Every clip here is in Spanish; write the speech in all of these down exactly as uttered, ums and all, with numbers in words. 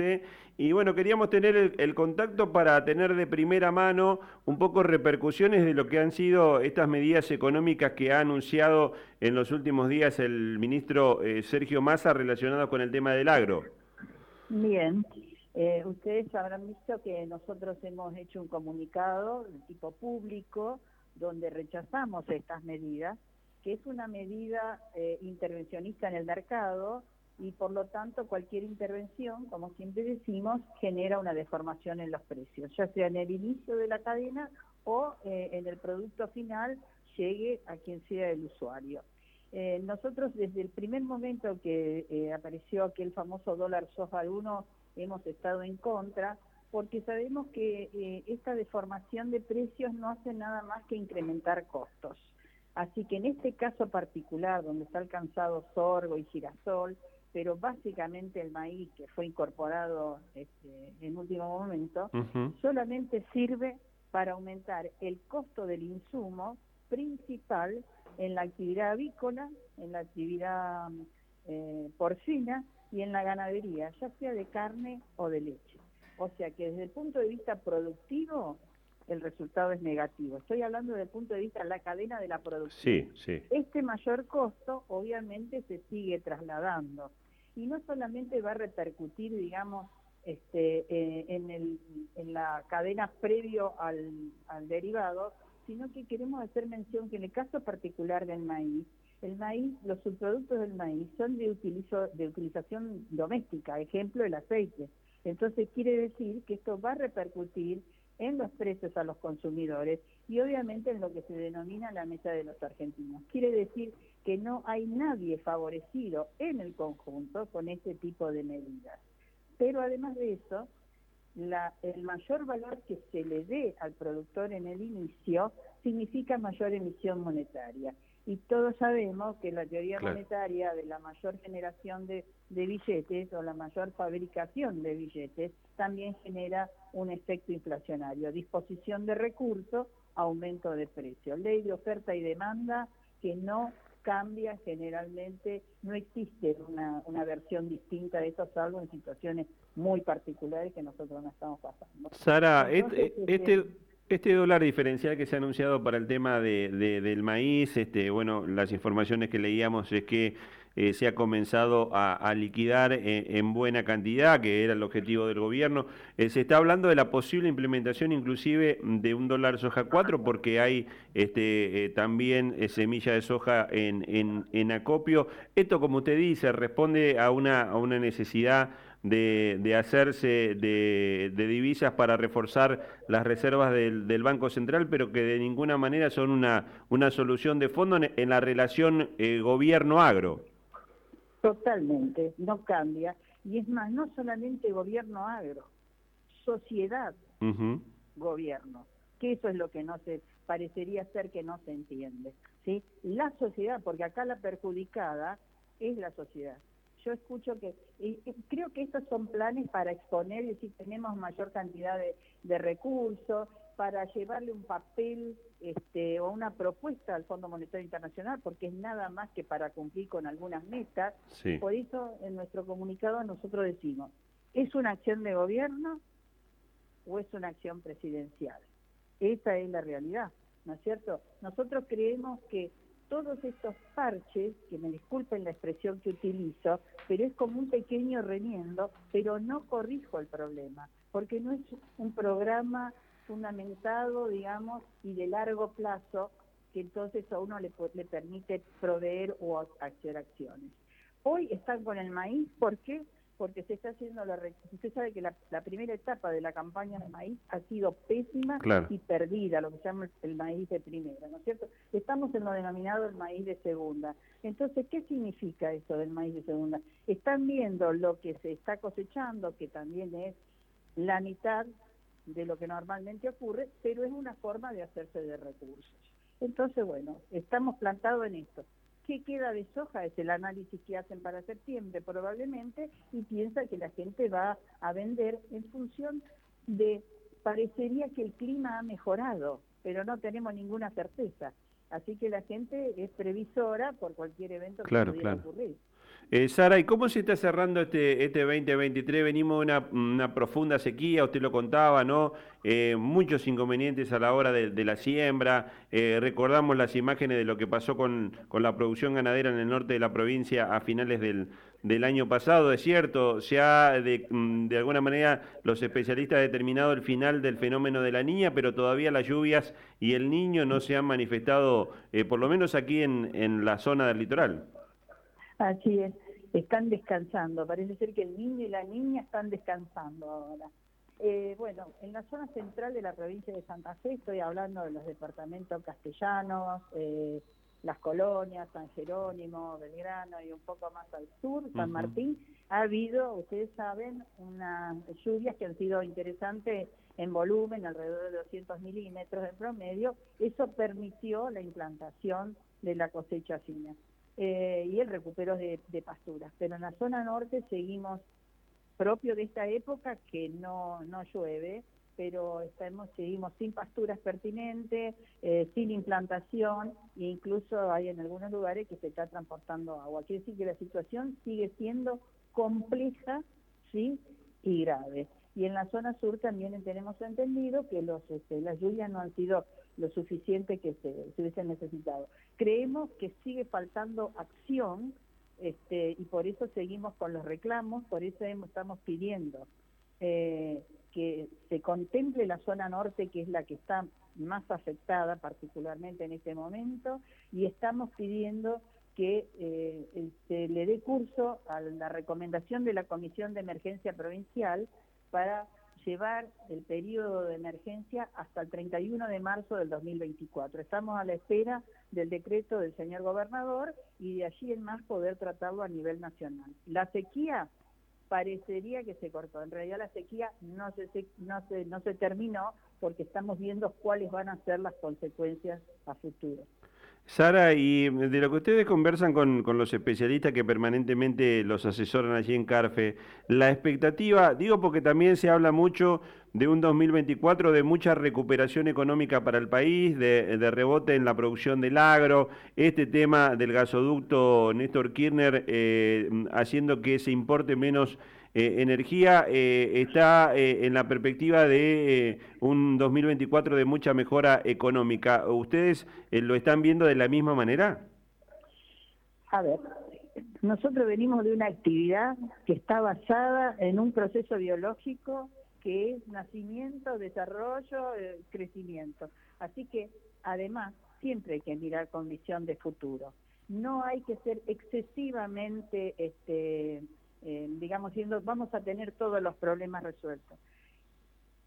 usted. Y bueno, queríamos tener el, el contacto para tener de primera mano un poco repercusiones de lo que han sido estas medidas económicas que ha anunciado en los últimos días el ministro eh, Sergio Massa relacionado con el tema del agro. Bien, eh, ustedes habrán visto que nosotros hemos hecho un comunicado de tipo público donde rechazamos estas medidas, que es una medida eh, intervencionista en el mercado y por lo tanto cualquier intervención, como siempre decimos, genera una deformación en los precios, ya sea en el inicio de la cadena o eh, en el producto final, llegue a quien sea el usuario. Eh, nosotros desde el primer momento que eh, apareció aquel famoso dólar soja uno hemos estado en contra, porque sabemos que eh, esta deformación de precios no hace nada más que incrementar costos. Así que en este caso particular, donde está alcanzado sorgo y girasol, pero básicamente el maíz que fue incorporado este, en último momento, uh-huh. solamente sirve para aumentar el costo del insumo principal en la actividad avícola, en la actividad eh, porcina y en la ganadería, ya sea de carne o de leche. O sea que desde el punto de vista productivo, el resultado es negativo. Estoy hablando desde el punto de vista de la cadena de la producción. Sí, sí. Este mayor costo obviamente se sigue trasladando y no solamente va a repercutir, digamos, este, eh, en, el, en la cadena previo al, al derivado, sino que queremos hacer mención que en el caso particular del maíz, el maíz, los subproductos del maíz son de, utilizo, de utilización doméstica, ejemplo el aceite. Entonces quiere decir que esto va a repercutir en los precios a los consumidores y obviamente en lo que se denomina la mesa de los argentinos. Quiere decir que no hay nadie favorecido en el conjunto con este tipo de medidas. Pero además de eso, la, el mayor valor que se le dé al productor en el inicio significa mayor emisión monetaria. Y todos sabemos que la teoría claro. monetaria de la mayor generación de, de billetes o la mayor fabricación de billetes también genera un efecto inflacionario, disposición de recursos, aumento de precios, ley de oferta y demanda que no cambia generalmente, no existe una, una versión distinta de eso, salvo en situaciones muy particulares que nosotros no estamos pasando. Sara, Entonces, este... este... Este dólar diferencial que se ha anunciado para el tema de, de, del maíz, este, bueno, las informaciones que leíamos es que eh, se ha comenzado a, a liquidar en, en buena cantidad, que era el objetivo del gobierno. Eh, se está hablando de la posible implementación inclusive de un dólar soja cuatro, porque hay este, eh, también eh, semilla de soja en, en, en acopio. Esto, como usted dice, responde a una, a una necesidad De, de hacerse de, de divisas para reforzar las reservas del, del Banco Central, pero que de ninguna manera son una, una solución de fondo en, en la relación eh, gobierno-agro. Totalmente, no cambia. Y es más, no solamente gobierno-agro, sociedad-gobierno, uh-huh. que eso es lo que no se parecería ser que no se entiende. ¿Sí? La sociedad, porque acá la perjudicada es la sociedad. Yo escucho que, y creo que estos son planes para exponer, es decir, tenemos mayor cantidad de, de recursos, para llevarle un papel este, o una propuesta al Fondo Monetario Internacional, porque es nada más que para cumplir con algunas metas. Sí. Por eso en nuestro comunicado nosotros decimos, ¿es una acción de gobierno o es una acción presidencial? Esa es la realidad, ¿no es cierto? Nosotros creemos que todos estos parches, que me disculpen la expresión que utilizo, pero es como un pequeño remiendo, pero no corrijo el problema, porque no es un programa fundamentado, digamos, y de largo plazo, que entonces a uno le, le permite proveer o hacer acciones. Hoy están con el maíz, ¿por qué? Porque se está haciendo la... Usted sabe que la, la primera etapa de la campaña de maíz ha sido pésima claro. y perdida, lo que se llama el maíz de primera, ¿no es cierto? Estamos en lo denominado el maíz de segunda. Entonces, ¿qué significa eso del maíz de segunda? Están viendo lo que se está cosechando, que también es la mitad de lo que normalmente ocurre, pero es una forma de hacerse de recursos. Entonces, bueno, estamos plantados en esto. ¿Qué queda de soja? Es el análisis que hacen para septiembre probablemente y piensa que la gente va a vender en función de, parecería que el clima ha mejorado, pero no tenemos ninguna certeza. Así que la gente es previsora por cualquier evento claro, que pudiera claro. ocurrir. Eh, Sara, ¿y cómo se está cerrando este, este veinte veintitrés? Venimos de una, una profunda sequía, usted lo contaba, ¿no? Eh, muchos inconvenientes a la hora de, de la siembra. Eh, recordamos las imágenes de lo que pasó con, con la producción ganadera en el norte de la provincia a finales del, del año pasado. Es cierto, se ha, de, de alguna manera, los especialistas han determinado el final del fenómeno de la Niña, pero todavía las lluvias y el Niño no se han manifestado, eh, por lo menos aquí en, en la zona del litoral. Así es, están descansando, parece ser que el Niño y la Niña están descansando ahora. Eh, bueno, en la zona central de la provincia de Santa Fe, estoy hablando de los departamentos castellanos, eh, las colonias, San Jerónimo, Belgrano y un poco más al sur, San Martín, uh-huh. Ha habido, ustedes saben, unas lluvias que han sido interesantes en volumen, alrededor de doscientos milímetros en promedio. Eso permitió la implantación de la cosecha fina. Eh, y el recupero de, de pasturas. Pero en la zona norte seguimos propio de esta época que no, no llueve, pero estamos, seguimos sin pasturas pertinentes, eh, sin implantación, e incluso hay en algunos lugares que se está transportando agua. Quiere decir que la situación sigue siendo compleja, sí, y grave. Y en la zona sur también tenemos entendido que los, este, las lluvias no han sido lo suficiente que se, se hubiesen necesitado. Creemos que sigue faltando acción, este, y por eso seguimos con los reclamos, por eso estamos pidiendo eh, que se contemple la zona norte, que es la que está más afectada particularmente en este momento, y estamos pidiendo que eh, se le dé curso a la recomendación de la Comisión de Emergencia Provincial para llevar el periodo de emergencia hasta el treinta y uno de marzo del dos mil veinticuatro. Estamos a la espera del decreto del señor gobernador y de allí en más poder tratarlo a nivel nacional. La sequía parecería que se cortó. En realidad la sequía no se, se, no se, no se terminó porque estamos viendo cuáles van a ser las consecuencias a futuro. Sara, y de lo que ustedes conversan con, con los especialistas que permanentemente los asesoran allí en CARFE, la expectativa, digo porque también se habla mucho de un dos mil veinticuatro de mucha recuperación económica para el país, de, de rebote en la producción del agro, este tema del gasoducto Néstor Kirchner eh, haciendo que se importe menos eh, energía, eh, está eh, en la perspectiva de eh, un dos mil veinticuatro de mucha mejora económica. ¿Ustedes eh, lo están viendo de la misma manera? A ver, nosotros venimos de una actividad que está basada en un proceso biológico que es nacimiento, desarrollo, eh, crecimiento. Así que, además, siempre hay que mirar con visión de futuro. No hay que ser excesivamente, este, eh, digamos, siendo, vamos a tener todos los problemas resueltos.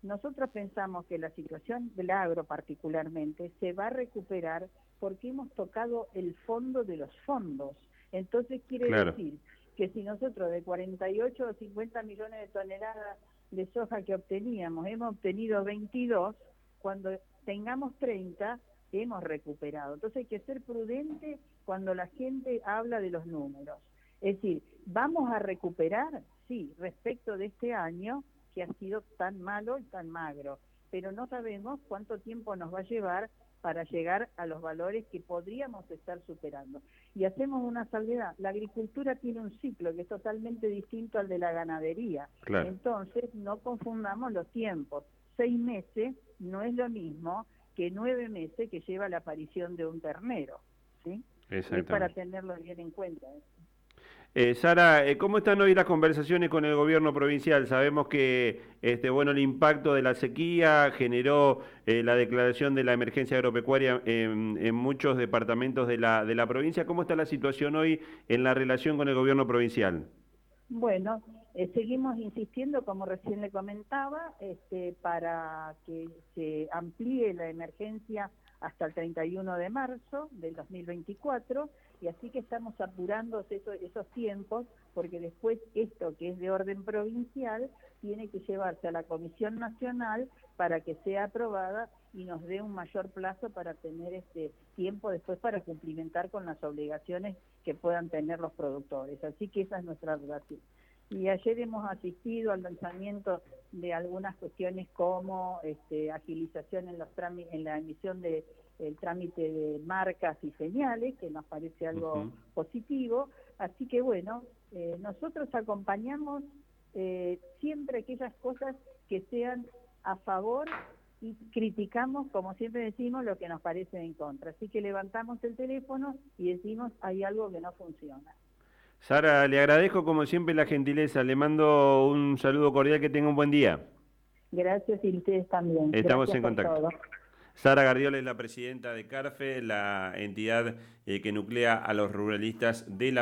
Nosotros pensamos que la situación del agro particularmente se va a recuperar porque hemos tocado el fondo de los fondos. Entonces quiere claro. decir que si nosotros de cuarenta y ocho o cincuenta millones de toneladas de soja que obteníamos, hemos obtenido veintidós, cuando tengamos treinta, hemos recuperado. Entonces hay que ser prudente cuando la gente habla de los números. Es decir, vamos a recuperar, sí, respecto de este año, que ha sido tan malo y tan magro, pero no sabemos cuánto tiempo nos va a llevar para llegar a los valores que podríamos estar superando. Y hacemos una salvedad, la agricultura tiene un ciclo que es totalmente distinto al de la ganadería. Claro. Entonces, no confundamos los tiempos. Seis meses no es lo mismo que nueve meses que lleva la aparición de un ternero, ¿sí? Es para tenerlo bien en cuenta. Eh, Sara, ¿cómo están hoy las conversaciones con el gobierno provincial? Sabemos que este, bueno, el impacto de la sequía generó eh, la declaración de la emergencia agropecuaria en, en muchos departamentos de la, de la provincia. ¿Cómo está la situación hoy en la relación con el gobierno provincial? Bueno, eh, seguimos insistiendo, como recién le comentaba, este, para que se amplíe la emergencia hasta el treinta y uno de marzo del dos mil veinticuatro, y así que estamos apurando esos, esos tiempos, porque después esto que es de orden provincial tiene que llevarse a la Comisión Nacional para que sea aprobada y nos dé un mayor plazo para tener este tiempo después para cumplimentar con las obligaciones que puedan tener los productores. Así que esa es nuestra relación. y ayer hemos asistido al lanzamiento de algunas cuestiones como este, agilización en los trámites, en la emisión de el trámite de marcas y señales, que nos parece algo uh-huh. positivo. Así que bueno, eh, nosotros acompañamos eh, siempre aquellas cosas que sean a favor y criticamos, como siempre decimos, lo que nos parece en contra. Así que levantamos el teléfono y decimos, hay algo que no funciona. Sara, le agradezco como siempre la gentileza. Le mando un saludo cordial, que tenga un buen día. Gracias, y ustedes también. Estamos Gracias en contacto. Por todo. Sara Gardiol es la presidenta de CARFE, la entidad eh, que nuclea a los ruralistas de la